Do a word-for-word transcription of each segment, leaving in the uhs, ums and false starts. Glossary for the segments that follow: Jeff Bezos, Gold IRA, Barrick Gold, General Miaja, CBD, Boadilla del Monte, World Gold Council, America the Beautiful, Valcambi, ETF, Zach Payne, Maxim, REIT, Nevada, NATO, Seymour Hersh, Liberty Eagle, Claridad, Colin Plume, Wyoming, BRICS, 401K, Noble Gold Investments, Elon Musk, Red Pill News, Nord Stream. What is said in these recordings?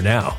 now.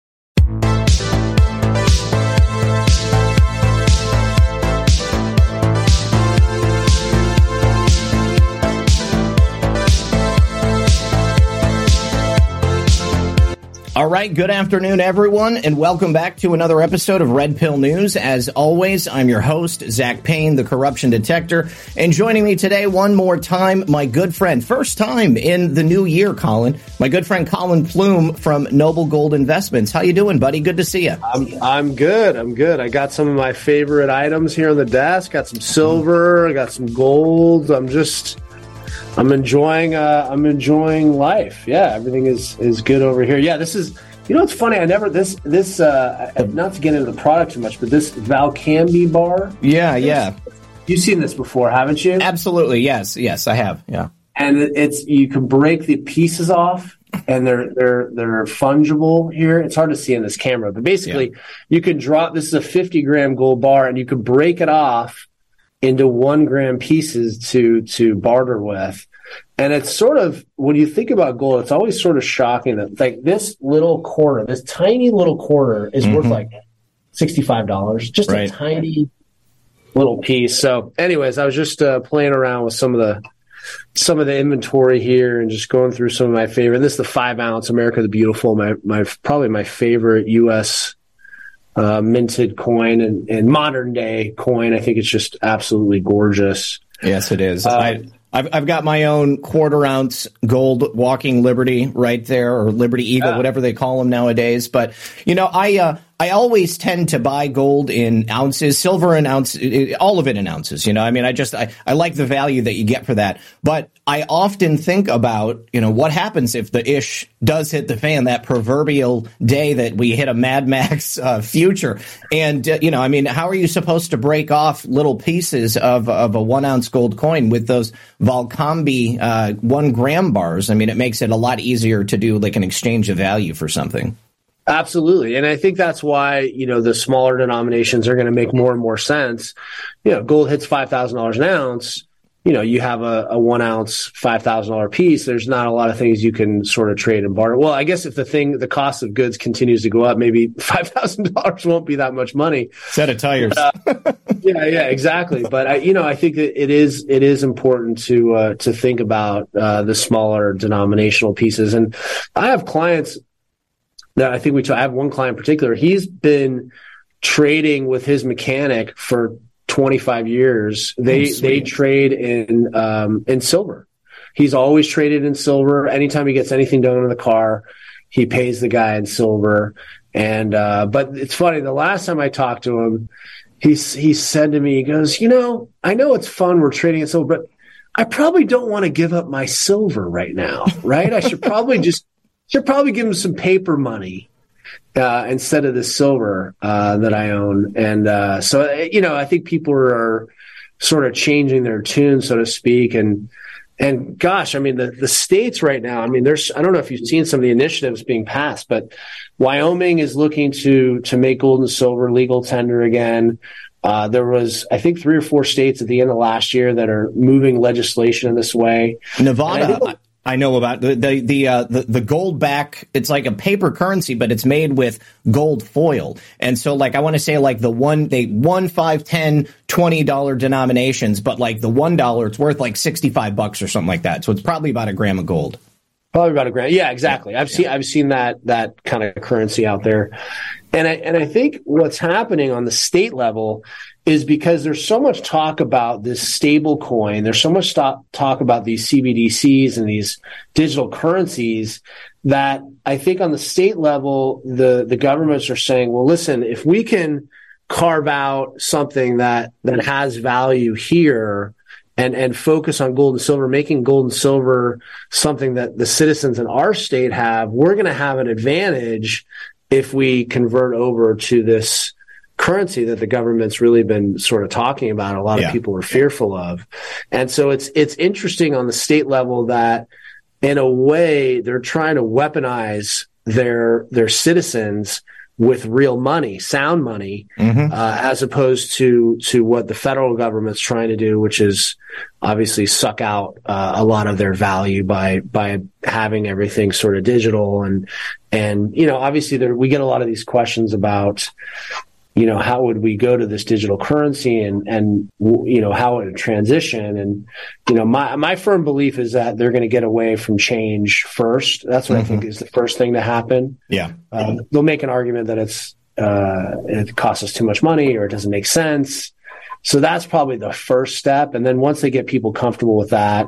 All right, good afternoon, everyone, and welcome back to another episode of Red Pill News. As always, I'm your host, Zach Payne, the corruption detector, and joining me today one more time, my good friend, first time in the new year, Colin, my good friend Colin Plume from Noble Gold Investments. How you doing, buddy? Good to see you. I'm, I'm good. I'm good. I got some of my favorite items here on the desk. Got some silver. I got some gold. I'm just... I'm enjoying. Uh, I'm enjoying life. Yeah, everything is, is good over here. Yeah, this is. You know, it's funny. I never this this. Uh, not to get into the product too much, but this Valcambi bar. Yeah, this, yeah. You've seen this before, haven't you? Absolutely. Yes. Yes, I have. Yeah. And it's you can break the pieces off, and they're they're they're fungible here. It's hard to see in this camera, but basically, yeah. you can drop. This is a fifty gram gold bar, and you can break it off into one gram pieces to to barter with. And it's sort of, when you think about gold, it's always sort of shocking that like this little quarter, this tiny little quarter is mm-hmm. worth like sixty-five dollars, just right. a tiny little piece. So anyways, I was just uh, playing around with some of the some of the inventory here and just going through some of my favorite. This is the five ounce America the Beautiful, my my probably my favorite U S Uh, minted coin and, and modern day coin. I think it's just absolutely gorgeous. Yes, it is. Um, I, I've, I've got my own quarter ounce gold walking Liberty right there, or Liberty Eagle, yeah. whatever they call them nowadays. But, you know, I uh, I always tend to buy gold in ounces, silver in ounces, all of it in ounces. You know, I mean, I just I, I like the value that you get for that. But I often think about, you know, what happens if the ish does hit the fan, that proverbial day that we hit a Mad Max uh, future. And, uh, you know, I mean, how are you supposed to break off little pieces of, of a one ounce gold coin with those Valcambi uh, one gram bars? I mean, it makes it a lot easier to do like an exchange of value for something. Absolutely. And I think that's why, you know, the smaller denominations are going to make more and more sense. You know, gold hits five thousand dollars an ounce. You know, you have a, a one ounce, five thousand dollars piece. There's not a lot of things you can sort of trade and barter. Well, I guess if the thing, the cost of goods continues to go up, maybe five thousand dollars won't be that much money. Set of tires. But, uh, yeah, yeah, exactly. But I, you know, I think that it is, it is important to, uh, to think about, uh, the smaller denominational pieces. And I have clients that I think we, t- I have one client in particular. He's been trading with his mechanic for twenty-five years. They oh, they trade in um, in silver. He's always traded in silver. Anytime he gets anything done in the car, he pays the guy in silver. And uh, but it's funny. The last time I talked to him, he he said to me, he goes, you know, I know it's fun. We're trading in silver, but I probably don't want to give up my silver right now, right? I should probably just should probably give him some paper money. Uh, instead of the silver uh, that I own. And uh, so, you know, I think people are sort of changing their tune, so to speak. And, and gosh, I mean, the, the states right now, I mean, there's, I don't know if you've seen some of the initiatives being passed, but Wyoming is looking to, to make gold and silver legal tender again. Uh, there was, I think, three or four states at the end of last year that are moving legislation in this way. Nevada. I know about the the the, uh, the the gold back. It's like a paper currency, but it's made with gold foil. And so, like, I want to say, like, the one they one five ten twenty dollar denominations, but like the one dollar, it's worth like sixty five bucks or something like that. So it's probably about a gram of gold. Probably about a gram. Yeah, exactly. I've yeah. seen I've seen that that kind of currency out there, and I and I think what's happening on the state level is because there's so much talk about this stable coin. There's so much stop, talk about these C B D Cs and these digital currencies that I think on the state level, the, the governments are saying, well, listen, if we can carve out something that, that has value here and, and focus on gold and silver, making gold and silver something that the citizens in our state have, we're going to have an advantage if we convert over to this currency that the government's really been sort of talking about, a lot yeah. of people are fearful of. And so it's it's interesting on the state level that in a way they're trying to weaponize their their citizens with real money, sound money, mm-hmm. uh, as opposed to to what the federal government's trying to do, which is obviously suck out uh, a lot of their value by by having everything sort of digital. And and you know, obviously there, we get a lot of these questions about, you know, how would we go to this digital currency and, and, you know, how it would transition? And, you know, my, my firm belief is that they're going to get away from change first. That's what mm-hmm. I think is the first thing to happen. Yeah. Um, they'll make an argument that it's, uh, it costs us too much money or it doesn't make sense. So that's probably the first step. And then once they get people comfortable with that,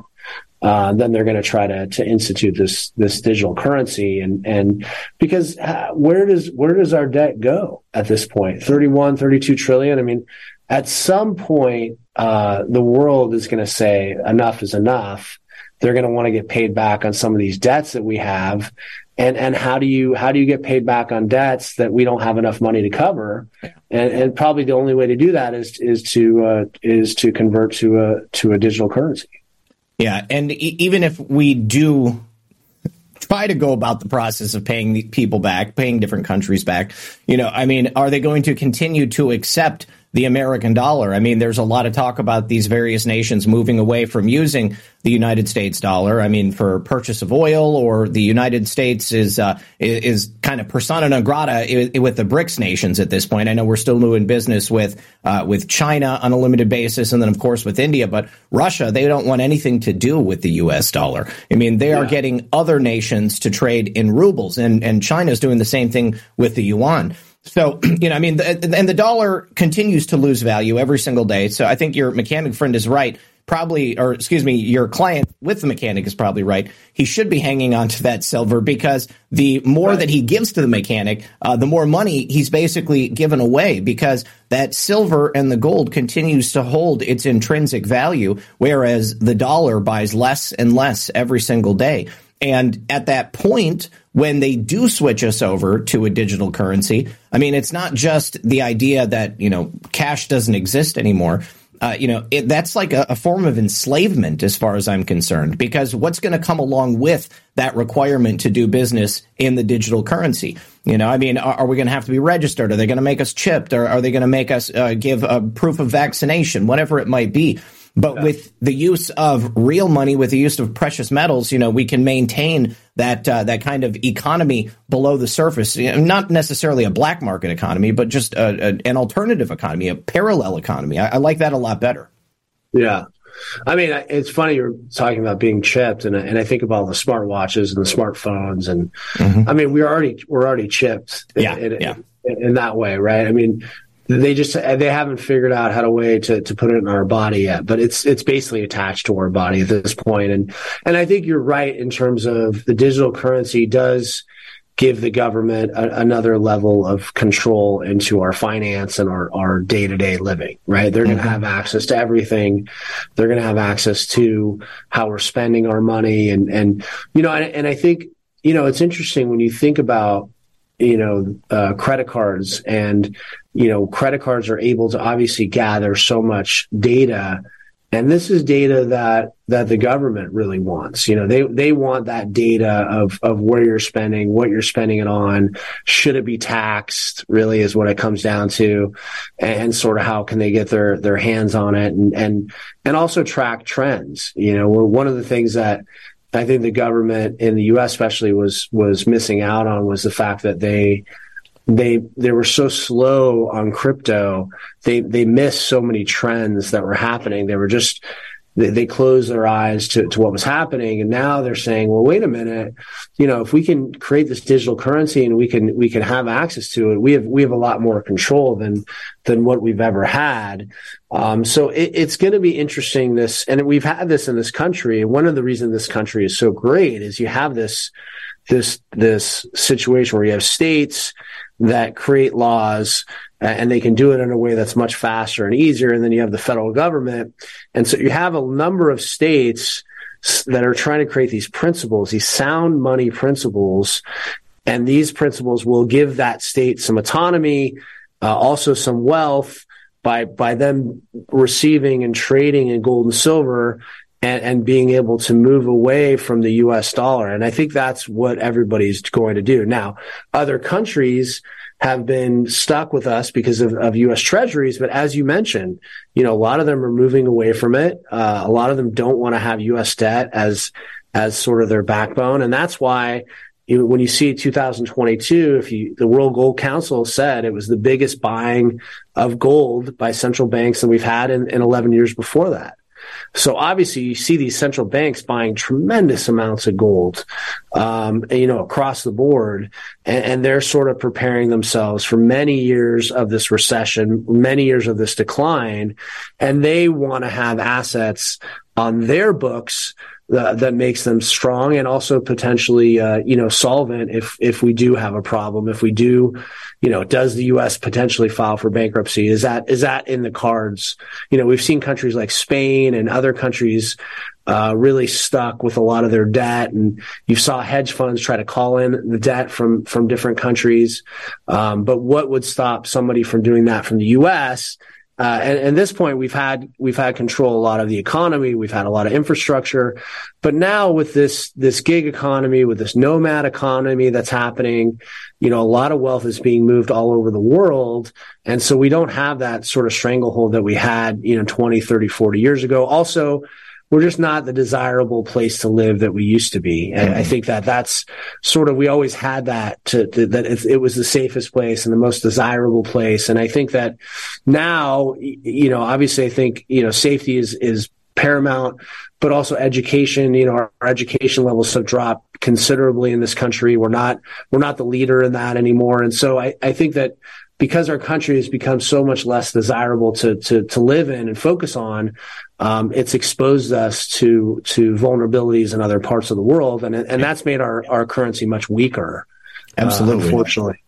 Uh, then they're going to try to to institute this this digital currency, and and because uh, where does where does our debt go at this point? thirty-one, thirty-two trillion. I mean, at some point, uh, the world is going to say enough is enough. They're going to want to get paid back on some of these debts that we have, and and how do you how do you get paid back on debts that we don't have enough money to cover? And, and probably the only way to do that is is to uh, is to convert to a to a digital currency. Yeah, and e- even if we do try to go about the process of paying the people back, paying different countries back, you know, I mean, are they going to continue to accept the American dollar? I mean, there's a lot of talk about these various nations moving away from using the United States dollar. I mean, for purchase of oil, or the United States is uh, is kind of persona non grata with the BRICS nations at this point. I know we're still doing business with uh, with China on a limited basis, and then of course with India, but Russia, they don't want anything to do with the U S dollar. I mean, they yeah. are getting other nations to trade in rubles, and and China's doing the same thing with the yuan. So, you know, I mean, the, and the dollar continues to lose value every single day. So I think your mechanic friend is right, probably, or excuse me, your client with the mechanic is probably right. He should be hanging on to that silver, because the more right. that he gives to the mechanic, uh, the more money he's basically given away, because that silver and the gold continues to hold its intrinsic value, whereas the dollar buys less and less every single day. And at that point, when they do switch us over to a digital currency, I mean, it's not just the idea that, you know, cash doesn't exist anymore. Uh, you know, it, that's like a, a form of enslavement as far as I'm concerned, because what's going to come along with that requirement to do business in the digital currency? You know, I mean, are, are we going to have to be registered? Are they going to make us chipped? Or are they going to make us uh, give a proof of vaccination, whatever it might be? But yeah. with the use of real money, with the use of precious metals, you know, we can maintain that uh, that kind of economy below the surface. You know, not necessarily a black market economy, but just a, a, an alternative economy, a parallel economy. I, I like that a lot better. Yeah. I mean, it's funny you're talking about being chipped, and I, and I think about all the smartwatches and the smartphones, and mm-hmm. I mean, we're already we're already chipped in, yeah, in, yeah. in, in that way, right? I mean, they just they haven't figured out how to way to, to put it in our body yet, but it's it's basically attached to our body at this point. And and I think you're right in terms of the digital currency does give the government a, another level of control into our finance and our, our day-to-day living, right? They're going to mm-hmm. have access to everything. They're going to have access to how we're spending our money. And, and you know, and, and I think, you know, it's interesting when you think about, you know, uh, credit cards, and, you know, credit cards are able to obviously gather so much data. And this is data that, that the government really wants. You know, they, they want that data of, of where you're spending, what you're spending it on. Should it be taxed, really, is what it comes down to, and, and sort of how can they get their, their hands on it, and, and, and also track trends. You know, one of the things that I think the government in the U S especially was, was missing out on was the fact that they, they, they were so slow on crypto. They, they missed so many trends that were happening. They were just, they, they closed their eyes to, to what was happening. And now they're saying, well, wait a minute, you know, if we can create this digital currency and we can, we can have access to it, we have, we have a lot more control than, than what we've ever had. Um, so it, it's going to be interesting, this, and we've had this in this country. One of the reasons this country is so great is you have this, this, this situation where you have states that create laws, and they can do it in a way that's much faster and easier. And then you have the federal government. And so you have a number of states that are trying to create these principles, these sound money principles. And these principles will give that state some autonomy, uh, also some wealth by by them receiving and trading in gold and silver, and, and being able to move away from the U S dollar. And I think that's what everybody's going to do. Now, other countries have been stuck with us because of, of U S treasuries. But as you mentioned, you know, a lot of them are moving away from it. Uh, a lot of them don't want to have U S debt as as sort of their backbone. And that's why you, when you see two thousand twenty-two, if you, the World Gold Council said it was the biggest buying of gold by central banks that we've had in, in eleven years before that. So obviously you see these central banks buying tremendous amounts of gold, um, you know, across the board, and, and they're sort of preparing themselves for many years of this recession, many years of this decline, and they want to have assets on their books uh, that makes them strong and also potentially, uh, you know, solvent if if we do have a problem, if we do, you know, does the U S potentially file for bankruptcy? Is that is that in the cards? You know, we've seen countries like Spain and other countries uh, really stuck with a lot of their debt, and you saw hedge funds try to call in the debt from from different countries. Um, but what would stop somebody from doing that from the U S? Uh, and at this point, we've had we've had control a lot of the economy. We've had a lot of infrastructure, but now with this this gig economy, with this nomad economy that's happening, you know, a lot of wealth is being moved all over the world, and so we don't have that sort of stranglehold that we had, you know, twenty, thirty, forty years ago. Also, we're just not the desirable place to live that we used to be, and mm-hmm. I think that that's sort of we always had that to, to, that it, it was the safest place and the most desirable place, and I think that now, you know, obviously, I think you know safety is is paramount, but also education. You know, our, our education levels have dropped considerably in this country. We're not we're not the leader in that anymore, and so I, I think that. Because our country has become so much less desirable to to, to live in and focus on, um, it's exposed us to to vulnerabilities in other parts of the world, and and that's made our, our currency much weaker. Absolutely, uh, unfortunately.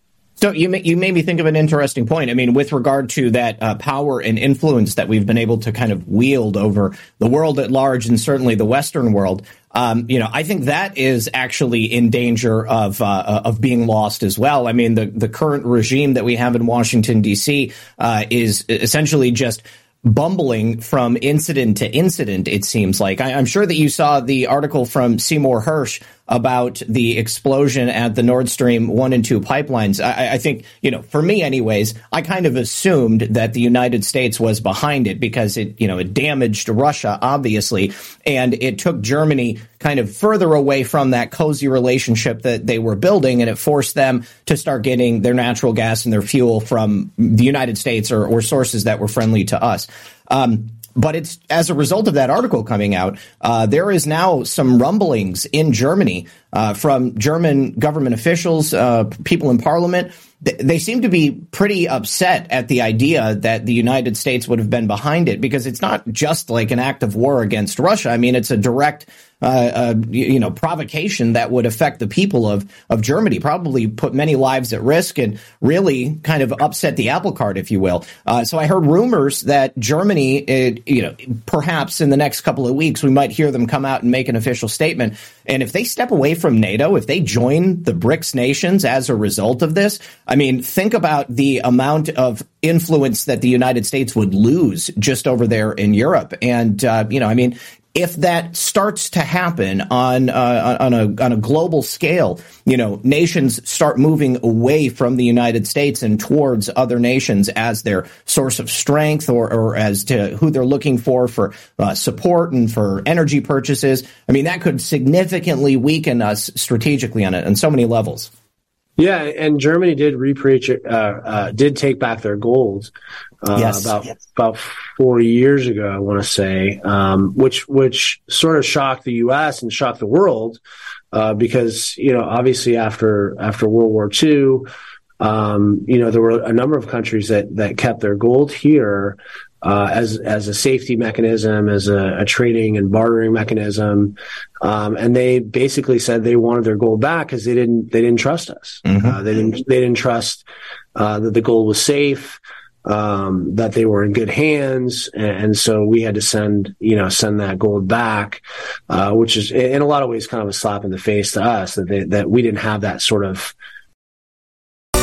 So you may, you made me think of an interesting point. I mean, with regard to that uh, power and influence that we've been able to kind of wield over the world at large, and certainly the Western world. Um, you know, I think that is actually in danger of uh, of being lost as well. I mean, the the current regime that we have in Washington, D C, uh, is essentially just bumbling from incident to incident, it seems like. I, I'm sure that you saw the article from Seymour Hersh about the explosion at the Nord Stream one and two pipelines. I, I think, you know, for me anyways, I kind of assumed that the United States was behind it because it, you know, it damaged Russia, obviously, and it took Germany kind of further away from that cozy relationship that they were building, and it forced them to start getting their natural gas and their fuel from the United States or, or sources that were friendly to us. Um, but it's as a result of that article coming out, uh, there is now some rumblings in Germany uh, from German government officials, uh, people in parliament. Th- they seem to be pretty upset at the idea that the United States would have been behind it, because it's not just like an act of war against Russia. I mean, it's a direct uh, uh, you know, provocation that would affect the people of of Germany, probably put many lives at risk and really kind of upset the apple cart, if you will. Uh, so I heard rumors that Germany, it, you know, perhaps in the next couple of weeks, we might hear them come out and make an official statement. And if they step away from NATO, if they join the BRICS nations as a result of this, I mean, think about the amount of influence that the United States would lose just over there in Europe. And, uh, you know, I mean, if that starts to happen on uh, on a on a global scale, you know, nations start moving away from the United States and towards other nations as their source of strength, or, or as to who they're looking for for uh, support and for energy purchases. I mean, that could significantly weaken us strategically on on so many levels. Yeah, and Germany did repreach, uh, uh, did take back their gold uh, yes, about yes. about four years ago, I want to say, um, which which sort of shocked the U S and shocked the world, uh, because you know obviously after after World War Two, um, you know there were a number of countries that that kept their gold here uh, as as a safety mechanism, as a, a trading and bartering mechanism. Um, and they basically said they wanted their gold back because they didn't they didn't trust us. Mm-hmm. Uh, they didn't they didn't trust uh, that the gold was safe. um, that they were in good hands. And so we had to send, you know, send that gold back, uh, which is in a lot of ways kind of a slap in the face to us that they, that we didn't have that sort of.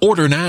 Order now.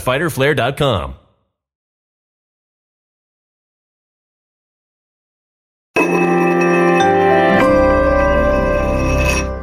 fighter flare dot com.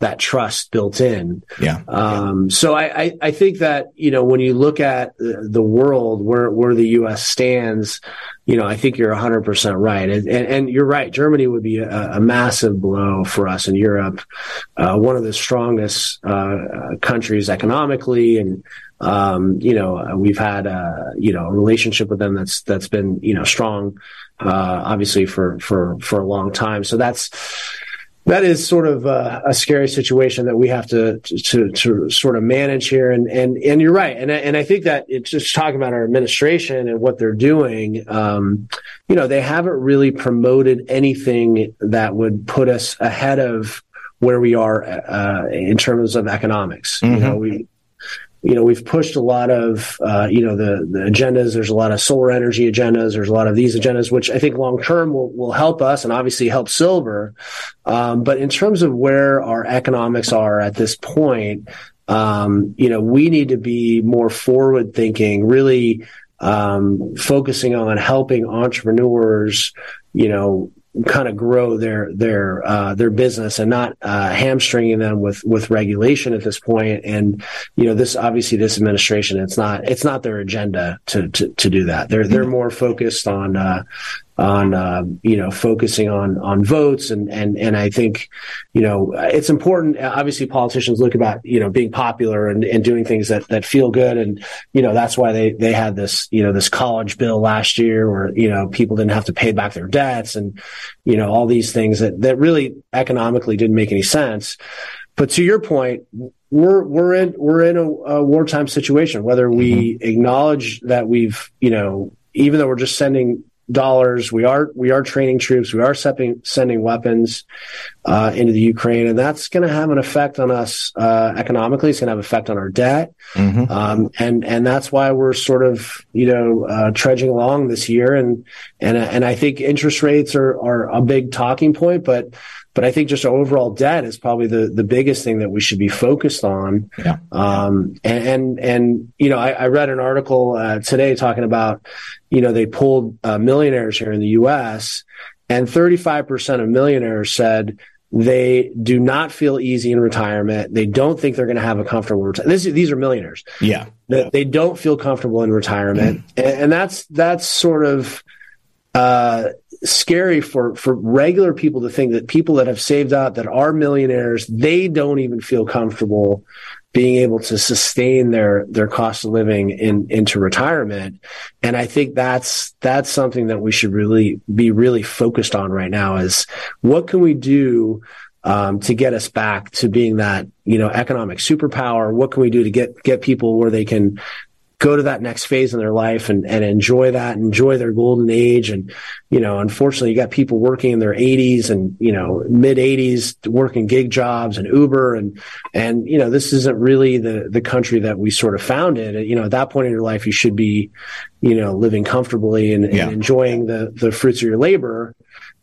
That trust built in. Yeah. Um, so I, I, I think that, you know, when you look at the world where, where the U S stands, you know, I think you're one hundred percent right. And, and, and you're right. Germany would be a, a massive blow for us in Europe, uh, one of the strongest uh, countries economically. And, um, you know, we've had a, you know, a relationship with them that's that's been, you know, strong, uh, obviously, for, for, for a long time. So that's, That is sort of a, a scary situation that we have to, to, to sort of manage here. And, and, and you're right. And I, and I think that it's just talking about our administration and what they're doing. Um, you know, they haven't really promoted anything that would put us ahead of where we are, uh, in terms of economics. Mm-hmm. You know, we, you know, we've pushed a lot of, uh, you know, the, the agendas. There's a lot of solar energy agendas. There's a lot of these agendas, which I think long term will, will help us and obviously help silver. Um, but in terms of where our economics are at this point, um, you know, we need to be more forward thinking, really um, focusing on helping entrepreneurs, you know, kind of grow their, their, uh, their business and not, uh, hamstringing them with, with regulation at this point. And, you know, this, obviously this administration, it's not, it's not their agenda to, to, to do that. They're, they're more focused on, uh, on, um, you know, focusing on, on votes. And, and, and I think, you know, it's important. Obviously politicians look about, you know, being popular and, and doing things that, that feel good. And, you know, that's why they, they had this, you know, this college bill last year where, you know, people didn't have to pay back their debts and, you know, all these things that, that really economically didn't make any sense. But to your point, we're, we're in, we're in a, a wartime situation, whether we mm-hmm. acknowledge that we've, you know, even though we're just sending dollars, we are, we are training troops, we are sending, sending weapons, uh, into the Ukraine. And that's going to have an effect on us, uh, economically. It's going to have an effect on our debt. Mm-hmm. Um, and, and that's why we're sort of, you know, uh, trudging along this year. And, and, and I think interest rates are, are a big talking point, but, But I think just overall debt is probably the, the biggest thing that we should be focused on. Yeah. Um, and, and, and, you know, I, I read an article uh, today talking about, you know, they pulled uh, millionaires here in the U S and thirty-five percent of millionaires said they do not feel easy in retirement. They don't think they're going to have a comfortable retirement. These are millionaires. Yeah. That they don't feel comfortable in retirement. Mm. And, and that's, that's sort of, uh, scary for, for regular people to think that people that have saved up, that are millionaires, they don't even feel comfortable being able to sustain their, their cost of living in, into retirement. And I think that's, that's something that we should really be really focused on right now is what can we do um, to get us back to being that, you know, economic superpower? What can we do to get, get people where they can go to that next phase in their life and, and enjoy that, enjoy their golden age. And, you know, unfortunately you got people working in their eighties and, you know, mid eighties working gig jobs and Uber. And, and, you know, this isn't really the, the country that we sort of founded. You know, at that point in your life, you should be, you know, living comfortably and, yeah. and enjoying the, the fruits of your labor.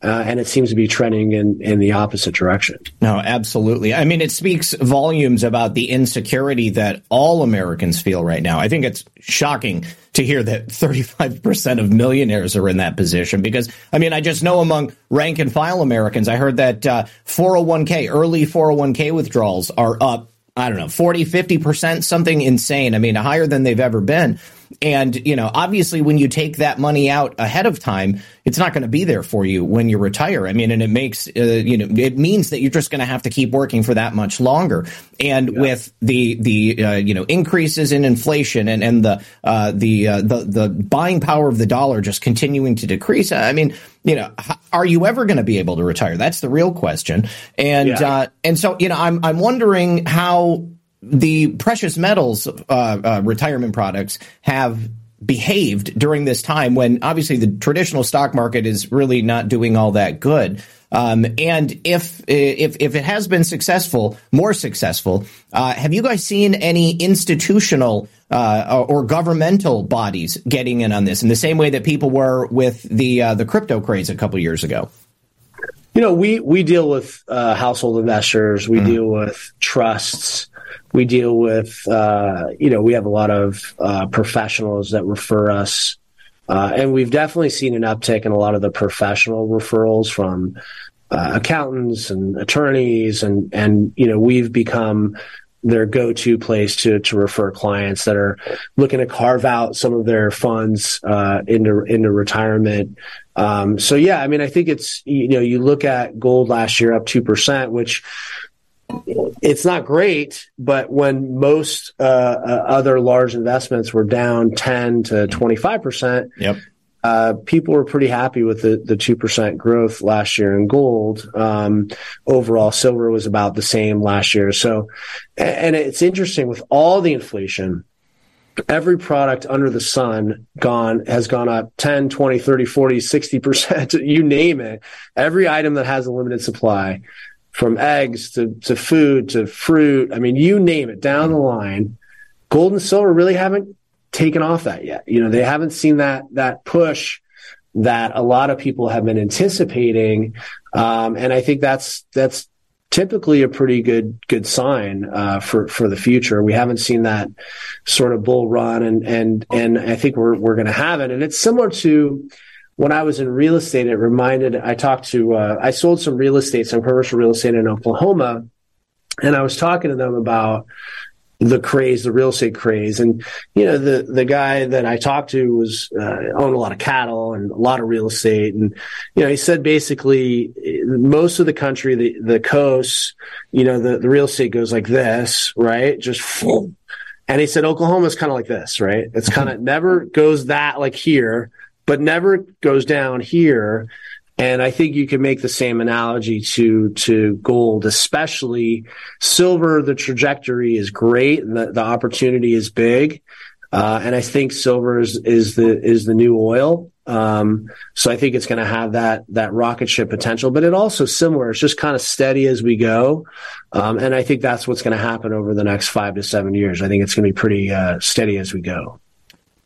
Uh, and it seems to be trending in, in the opposite direction. No, absolutely. I mean, it speaks volumes about the insecurity that all Americans feel right now. I think it's shocking to hear that thirty-five percent of millionaires are in that position because, I mean, I just know among rank and file Americans, I heard that uh, four oh one K, early four oh one K withdrawals are up, I don't know, forty, fifty percent, something insane. I mean, higher than they've ever been. And, you know, obviously, when you take that money out ahead of time, it's not going to be there for you when you retire. I mean, and it makes, uh, you know, it means that you're just going to have to keep working for that much longer. And yeah. with the the uh, you know increases in inflation and and the uh, the uh, the the buying power of the dollar just continuing to decrease, I mean, you know, are you ever going to be able to retire? That's the real question. And yeah. uh, and so, you know, I'm I'm wondering how the precious metals uh, uh, retirement products have behaved during this time when obviously the traditional stock market is really not doing all that good. Um, and if if if it has been successful, more successful, uh, have you guys seen any institutional uh, or governmental bodies getting in on this in the same way that people were with the uh, the crypto craze a couple years ago? You know, we we deal with uh, household investors. We mm. deal with trusts. We deal with, uh, you know, we have a lot of uh, professionals that refer us. Uh, and we've definitely seen an uptick in a lot of the professional referrals from uh, accountants and attorneys. And, and, you know, we've become their go-to place to, to refer clients that are looking to carve out some of their funds uh, into, into retirement. Um, so, yeah, I mean, I think it's, you know, you look at gold last year up two percent, which it's not great, but when most uh, uh, other large investments were down ten to twenty-five percent, yep. uh, people were pretty happy with the, the two percent growth last year in gold. Um, overall, silver was about the same last year. So, and it's interesting with all the inflation, every product under the sun gone has gone up ten, twenty, thirty, forty, sixty percent, you name it. Every item that has a limited supply, from eggs to, to food to fruit. I mean, you name it, down the line. Gold and silver really haven't taken off that yet. You know, they haven't seen that that push that a lot of people have been anticipating. Um, and I think that's that's typically a pretty good good sign uh, for for the future. We haven't seen that sort of bull run, and and and I think we're we're going to have it. And it's similar to when I was in real estate, it reminded, I talked to, uh, I sold some real estate, some commercial real estate in Oklahoma. And I was talking to them about, the craze, the real estate craze. And, you know, the, the guy that I talked to was, uh, owned a lot of cattle and a lot of real estate. And, you know, he said basically most of the country, the, the coasts, you know, the, the real estate goes like this, right? Just full. And he said, Oklahoma's kind of like this, right? It's kind of never goes that like here, but never goes down here. And I think you can make the same analogy to to gold, especially silver. The trajectory is great, and the, the opportunity is big. Uh, and I think silver is, is the is the new oil. Um, so I think it's going to have that that rocket ship potential. But it also similar. It's just kind of steady as we go. Um, and I think that's what's going to happen over the next five to seven years. I think it's going to be pretty uh, steady as we go.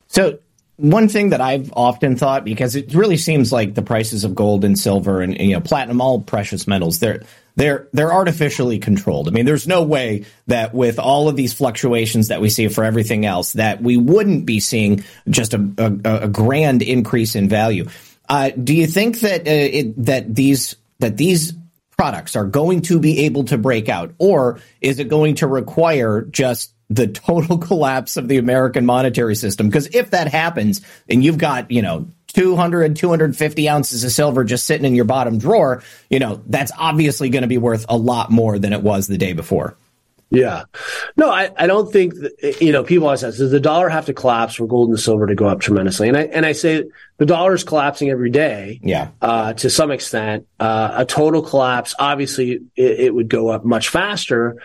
So. One thing that I've often thought, because it really seems like the prices of gold and silver and, you know, platinum, all precious metals, they're they're they're artificially controlled. I mean, there's no way that with all of these fluctuations that we see for everything else that we wouldn't be seeing just a, a, a grand increase in value. Uh, do you think that uh, it, that these that these products are going to be able to break out, or is it going to require just the total collapse of the American monetary system? Because if that happens and you've got, you know, two hundred, two hundred fifty ounces of silver just sitting in your bottom drawer, you know, that's obviously going to be worth a lot more than it was the day before. Yeah. No, I, I don't think, that, you know, people always ask, does the dollar have to collapse for gold and silver to go up tremendously? And I and I say the dollar is collapsing every day. Yeah. Uh, to some extent, uh, a total collapse, obviously it, it would go up much faster.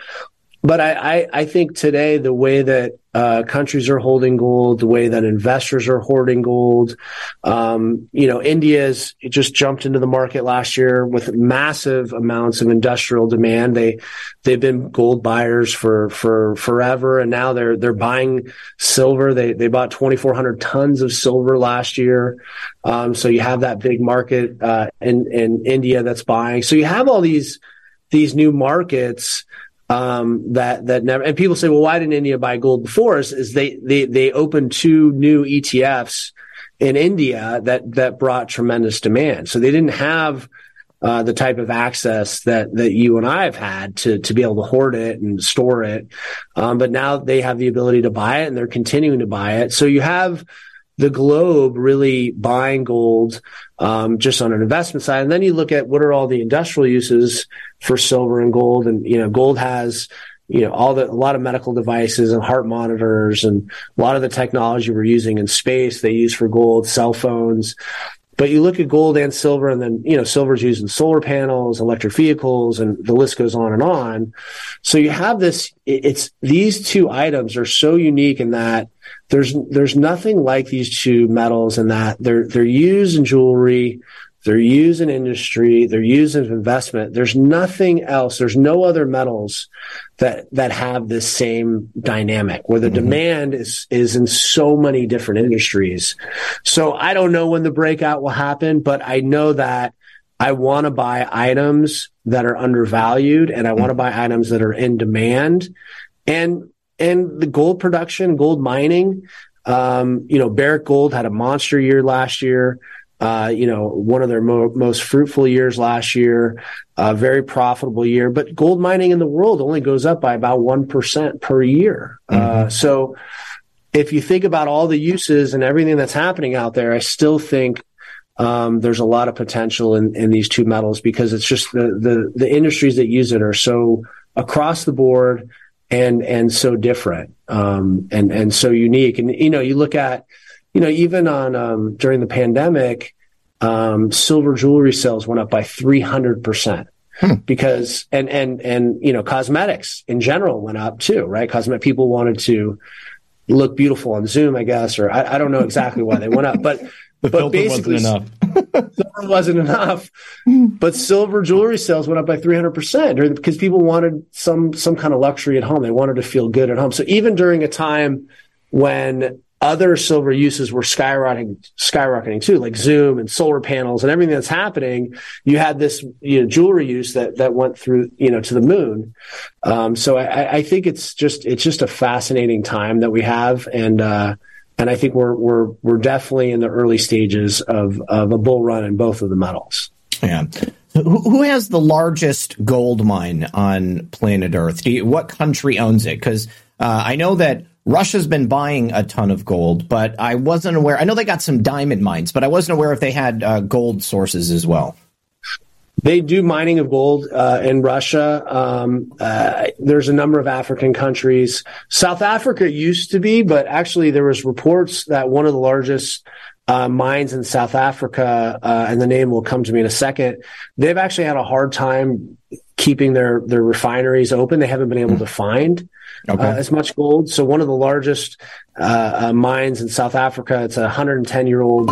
But I, I, I think today the way that uh, countries are holding gold, the way that investors are hoarding gold, um, you know, India's it just jumped into the market last year with massive amounts of industrial demand. They they've been gold buyers for for forever, and now they're they're buying silver. They they bought twenty-four hundred tons of silver last year. Um, so you have that big market uh, in in India that's buying. So you have all these these new markets. Um, that, that never, and people say, well, why didn't India buy gold before? Is, is they, they, they opened two new E T Fs in India that, that brought tremendous demand. So they didn't have, uh, the type of access that, that you and I have had to, to be able to hoard it and store it. Um, but now they have the ability to buy it and they're continuing to buy it. So you have the globe really buying gold, um, just on an investment side. And then you look at what are all the industrial uses for silver and gold. And, you know, gold has, you know, all the, a lot of medical devices and heart monitors and a lot of the technology we're using in space, they use for gold, cell phones. But you look at gold and silver, and then, you know, silver's used in solar panels, electric vehicles, and the list goes on and on. So you have this, it's, these two items are so unique in that there's, there's nothing like these two metals in that they're, they're used in jewelry. They're used in industry. They're used in investment. There's nothing else. There's no other metals that, that have this same dynamic where the mm-hmm. demand is, is in so many different industries. So I don't know when the breakout will happen, but I know that I want to buy items that are undervalued and I want to buy items that are in demand and, and the gold production, gold mining. Um, you know, Barrick Gold had a monster year last year. Uh, you know, one of their mo- most fruitful years last year, a uh, very profitable year, but gold mining in the world only goes up by about one percent per year. Mm-hmm. Uh, so if you think about all the uses and everything that's happening out there, I still think, um, there's a lot of potential in, in these two metals because it's just the, the, the industries that use it are so across the board and, and so different, um, and, and so unique. And, you know, you look at, you know, even on, um, during the pandemic, um, silver jewelry sales went up by three hundred percent hmm. because, and, and, and, you know, cosmetics in general went up too, right? Cosmetic people wanted to look beautiful on Zoom, I guess, or I, I don't know exactly why they went up, but, the but basically wasn't enough. Silver wasn't enough, but silver jewelry sales went up by three hundred percent because people wanted some, some kind of luxury at home. They wanted to feel good at home. So even during a time when other silver uses were skyrocketing, skyrocketing too, like Zoom and solar panels and everything that's happening. You had this, you know, jewelry use that, that went through, you know, to the moon. Um, so I, I think it's just, it's just a fascinating time that we have. And, uh, and I think we're, we're, we're definitely in the early stages of, of a bull run in both of the metals. Yeah. Who has the largest gold mine on planet Earth? Do you, what country owns it? Because Uh, I know that Russia's been buying a ton of gold, but I wasn't aware. I know they got some diamond mines, but I wasn't aware if they had uh, gold sources as well. They do mining of gold uh, in Russia. Um, uh, there's a number of African countries. South Africa used to be, but actually there was reports that one of the largest uh, mines in South Africa, uh, and the name will come to me in a second, they've actually had a hard time keeping their, their refineries open. They haven't been able to find okay. uh, as much gold. So one of the largest uh, uh, mines in South Africa, it's a one hundred ten-year-old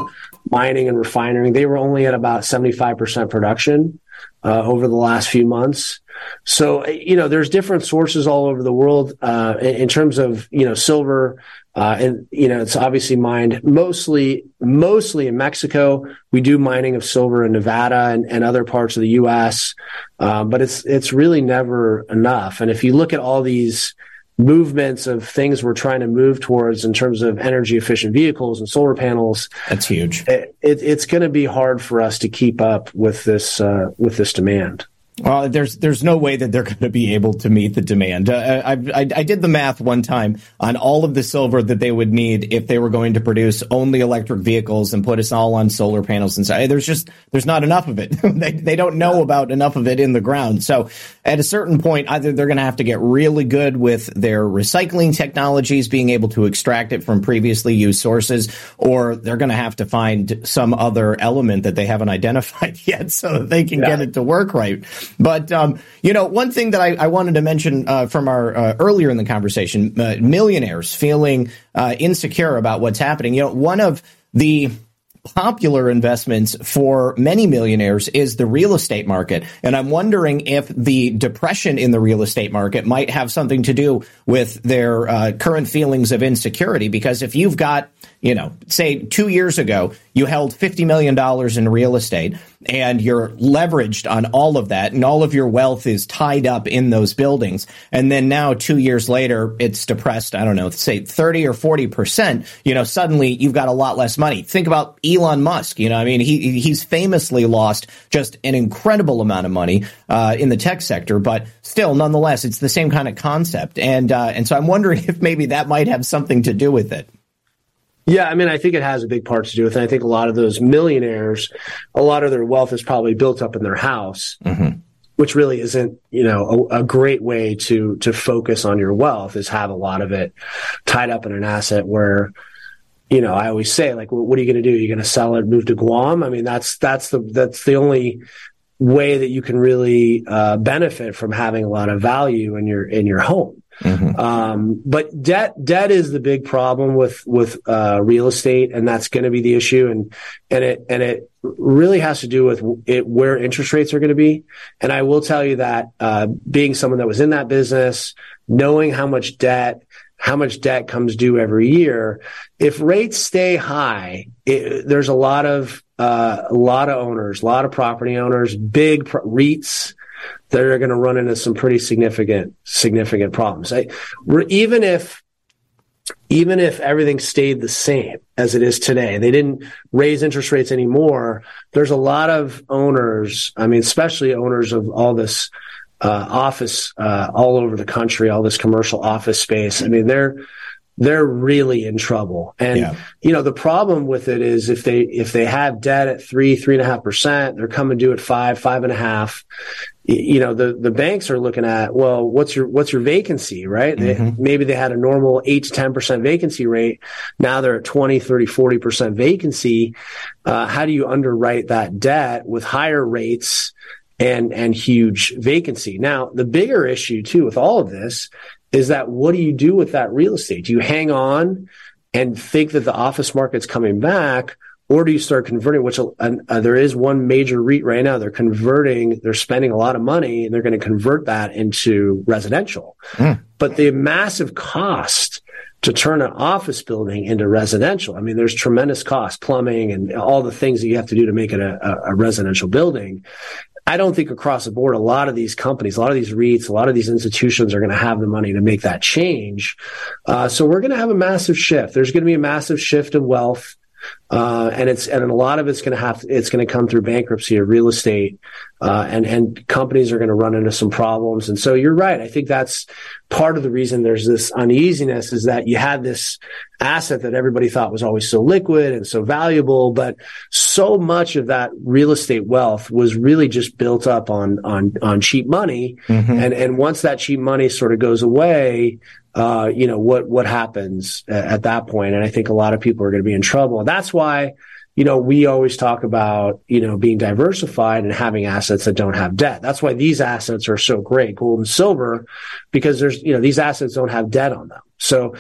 mining and refinery. They were only at about seventy-five percent production uh, over the last few months. So, you know, there's different sources all over the world uh, in, in terms of, you know, silver. Uh, and, you know, it's obviously mined mostly, mostly in Mexico. We do mining of silver in Nevada and, and other parts of the U S, uh, but it's it's really never enough. And if you look at all these movements of things we're trying to move towards in terms of energy efficient vehicles and solar panels, that's huge. It, it, it's going to be hard for us to keep up with this uh, with this demand. Well, there's there's no way that they're going to be able to meet the demand. Uh, I, I I did the math one time on all of the silver that they would need if they were going to produce only electric vehicles and put us all on solar panels inside. There's just there's not enough of it. they they don't know about enough of it in the ground. So at a certain point, either they're going to have to get really good with their recycling technologies, being able to extract it from previously used sources, or they're going to have to find some other element that they haven't identified yet so that they can yeah. get it to work right. But, um, you know, one thing that I, I wanted to mention uh, from our uh, earlier in the conversation, uh, millionaires feeling uh, insecure about what's happening. You know, one of the popular investments for many millionaires is the real estate market. And I'm wondering if the depression in the real estate market might have something to do with their uh, current feelings of insecurity. Because if you've got, you know, say two years ago, you held fifty million dollars in real estate and you're leveraged on all of that and all of your wealth is tied up in those buildings. And then now two years later, it's depressed, I don't know, say thirty or forty percent, you know, suddenly you've got a lot less money. Think about Elon Musk. You know, I mean, he he's famously lost just an incredible amount of money uh, in the tech sector, but still, nonetheless, it's the same kind of concept. And uh, and so I'm wondering if maybe that might have something to do with it. Yeah, I mean, I think it has a big part to do with it. I think a lot of those millionaires, a lot of their wealth is probably built up in their house, mm-hmm. which really isn't, you know, a, a great way to to focus on your wealth, is have a lot of it tied up in an asset where, you know, I always say, like, well, what are you going to do? You're going to sell it, move to Guam? I mean, that's that's the that's the only way that you can really uh, benefit from having a lot of value in your in your home. Mm-hmm. Um, but debt, debt is the big problem with, with, uh, real estate. And that's going to be the issue. And, and it, and it really has to do with it, where interest rates are going to be. And I will tell you that, uh, being someone that was in that business, knowing how much debt, how much debt comes due every year, if rates stay high, it, there's a lot of, uh, a lot of owners, a lot of property owners, big pro- REITs, they're going to run into some pretty significant, significant problems. I, even if, even if everything stayed the same as it is today, they didn't raise interest rates anymore. There's a lot of owners. I mean, especially owners of all this uh, office uh, all over the country, all this commercial office space. I mean, they're they're really in trouble. And yeah. you know, the problem with it is if they if they have debt at three, three and a half percent, they're coming due at five, five and a half. You know, the, the banks are looking at, well, what's your, what's your vacancy, right? Mm-hmm. They, maybe they had a normal eight to ten percent vacancy rate. Now they're at twenty, thirty, forty percent vacancy. Uh, how do you underwrite that debt with higher rates and, and huge vacancy? Now, the bigger issue too with all of this is that what do you do with that real estate? Do you hang on and think that the office market's coming back? Or do you start converting, which uh, there is one major REIT right now, they're converting, they're spending a lot of money and they're going to convert that into residential. Mm. But the massive cost to turn an office building into residential, I mean, there's tremendous cost, plumbing and all the things that you have to do to make it a, a residential building. I don't think across the board, a lot of these companies, a lot of these REITs, a lot of these institutions are going to have the money to make that change. Uh, so we're going to have a massive shift. There's going to be a massive shift of wealth Uh, and it's, and a lot of it's going to have, it's going to come through bankruptcy or real estate, uh, and, and companies are going to run into some problems. And so you're right. I think that's part of the reason there's this uneasiness, is that you had this asset that everybody thought was always so liquid and so valuable, but so much of that real estate wealth was really just built up on, on, on cheap money. Mm-hmm. And, and once that cheap money sort of goes away, Uh, you know, what, what happens at that point? And I think a lot of people are going to be in trouble. That's why, you know, we always talk about, you know, being diversified and having assets that don't have debt. That's why these assets are so great, gold and silver, because there's, you know, these assets don't have debt on them. So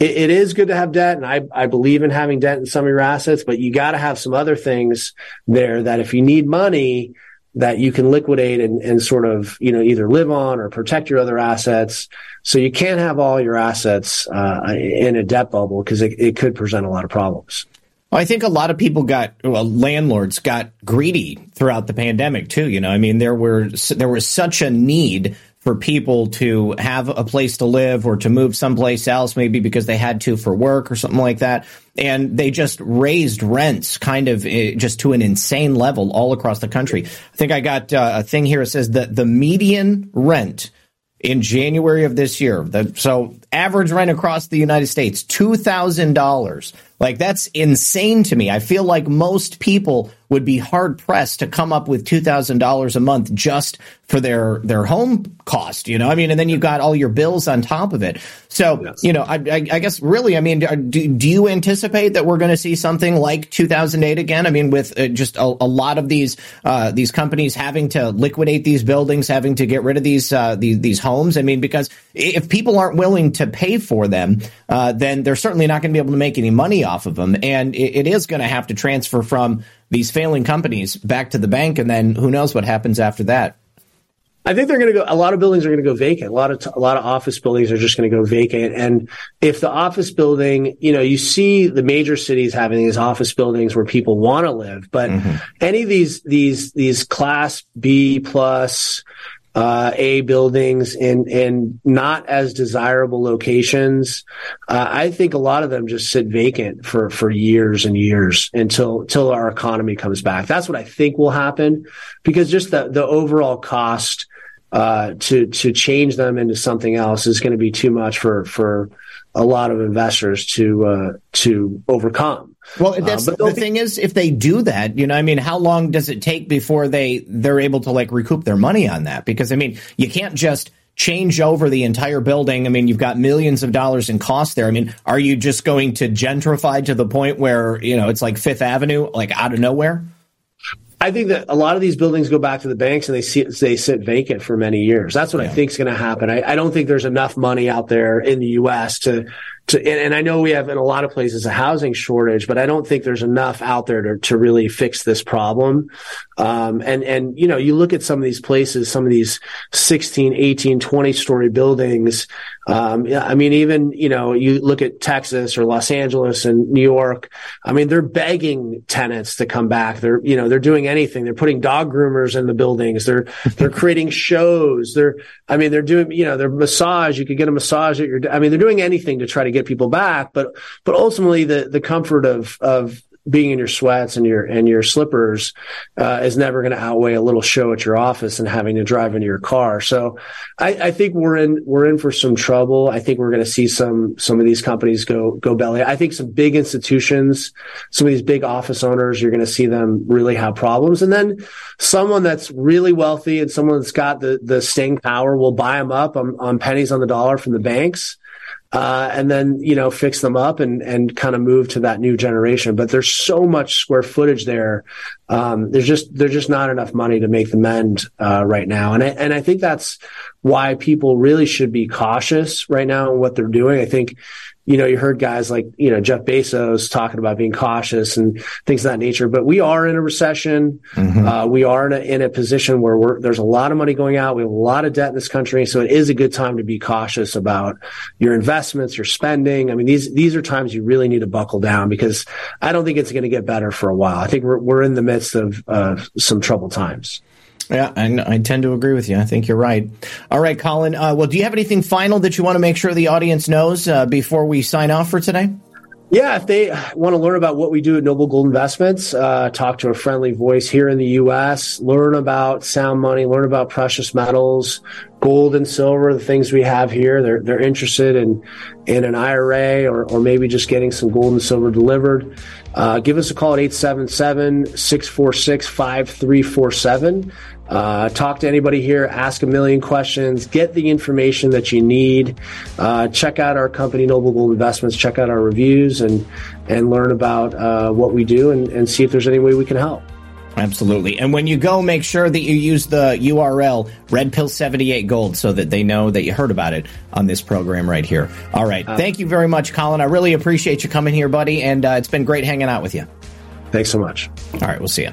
it, it is good to have debt. And I, I believe in having debt in some of your assets, but you got to have some other things there that if you need money, that you can liquidate and, and sort of, you know, either live on or protect your other assets. So you can't have all your assets uh, in a debt bubble, because it, it could present a lot of problems. Well, I think a lot of people got, well, landlords got greedy throughout the pandemic too. You know, I mean, there were there was such a need for people to have a place to live or to move someplace else, maybe because they had to for work or something like that. And they just raised rents kind of just to an insane level all across the country. I think I got uh, a thing here. It says that the median rent in January of this year, the, so average rent across the United States, two thousand dollars. Like, that's insane to me. I feel like most people would be hard pressed to come up with two thousand dollars a month just for their their home cost, you know? I mean, and then you've got all your bills on top of it. So, yes. you know, I, I, I guess really, I mean, do, do you anticipate that we're going to see something like two thousand eight again? I mean, with just a, a lot of these uh, these companies having to liquidate these buildings, having to get rid of these, uh, these, these homes. I mean, because if people aren't willing to pay for them, uh, then they're certainly not going to be able to make any money off of them. And it, it is going to have to transfer from these failing companies back to the bank. And then who knows what happens after that. I think they're going to go, a lot of buildings are going to go vacant. A lot of, t- a lot of office buildings are just going to go vacant. And if the office building, you know, you see the major cities having these office buildings where people want to live, but mm-hmm. any of these, these, these class B plus, uh, A buildings in, in not as desirable locations. Uh, I think a lot of them just sit vacant for, for years and years until, until our economy comes back. That's what I think will happen, because just the, the overall cost, uh, to, to change them into something else is going to be too much for, for a lot of investors to, uh, to overcome. Well, that's, uh, the be- thing is, if they do that, you know, I mean, how long does it take before they they're able to like recoup their money on that? Because, I mean, you can't just change over the entire building. I mean, you've got millions of dollars in cost there. I mean, are you just going to gentrify to the point where, you know, it's like Fifth Avenue, like out of nowhere? I think that a lot of these buildings go back to the banks and they see, they sit vacant for many years. That's what yeah. I think is going to happen. I, I don't think there's enough money out there in the U S to, to, and, and I know we have in a lot of places a housing shortage, but I don't think there's enough out there to, to really fix this problem. Um, and, and, you know, you look at some of these places, some of these sixteen, eighteen, twenty story buildings. Um, I mean, even, you know, you look at Texas or Los Angeles and New York. I mean, they're begging tenants to come back. They're, you know, they're doing anything. They're putting dog groomers in the buildings. They're, they're creating shows. They're, I mean, they're doing, you know, their massage. You could get a massage at your, I mean, they're doing anything to try to get people back. But, but ultimately the, the comfort of, of, being in your sweats and your, and your slippers, uh, is never going to outweigh a little show at your office and having to drive into your car. So I, I think we're in, we're in for some trouble. I think we're going to see some, some of these companies go, go belly. I think some big institutions, some of these big office owners, you're going to see them really have problems. And then someone that's really wealthy and someone that's got the, the staying power will buy them up on, on pennies on the dollar from the banks. Uh, and then, you know, fix them up and, and kind of move to that new generation. But there's so much square footage there. Um, there's just, there's just not enough money to make the mend, uh, right now. And I, and I think that's why people really should be cautious right now in what they're doing. I think, you know, you heard guys like, you know, Jeff Bezos talking about being cautious and things of that nature, but we are in a recession. Mm-hmm. Uh, we are in a, in a position where we're, there's a lot of money going out. We have a lot of debt in this country. So it is a good time to be cautious about your investments, your spending. I mean, these, these are times you really need to buckle down, because I don't think it's going to get better for a while. I think we're, we're in the midst of uh, some troubled times. Yeah, and I tend to agree with you. I think you're right. All right, Colin. Uh, well, do you have anything final that you want to make sure the audience knows uh, before we sign off for today? Yeah, if they want to learn about what we do at Noble Gold Investments, uh, talk to a friendly voice here in the U S, learn about sound money, learn about precious metals, gold and silver, the things we have here. They're they're interested in in an I R A or, or maybe just getting some gold and silver delivered. Uh, give us a call at eight seven seven, six four six, five three four seven. Uh, talk to anybody here, ask a million questions, get the information that you need. Uh, check out our company, Noble Gold Investments, check out our reviews and and learn about uh, what we do and, and see if there's any way we can help. Absolutely. And when you go, make sure that you use the U R L Red Pill seventy-eight Gold so that they know that you heard about it on this program right here. All right. Um, Thank you very much, Colin. I really appreciate you coming here, buddy. And uh, it's been great hanging out with you. Thanks so much. All right. We'll see you.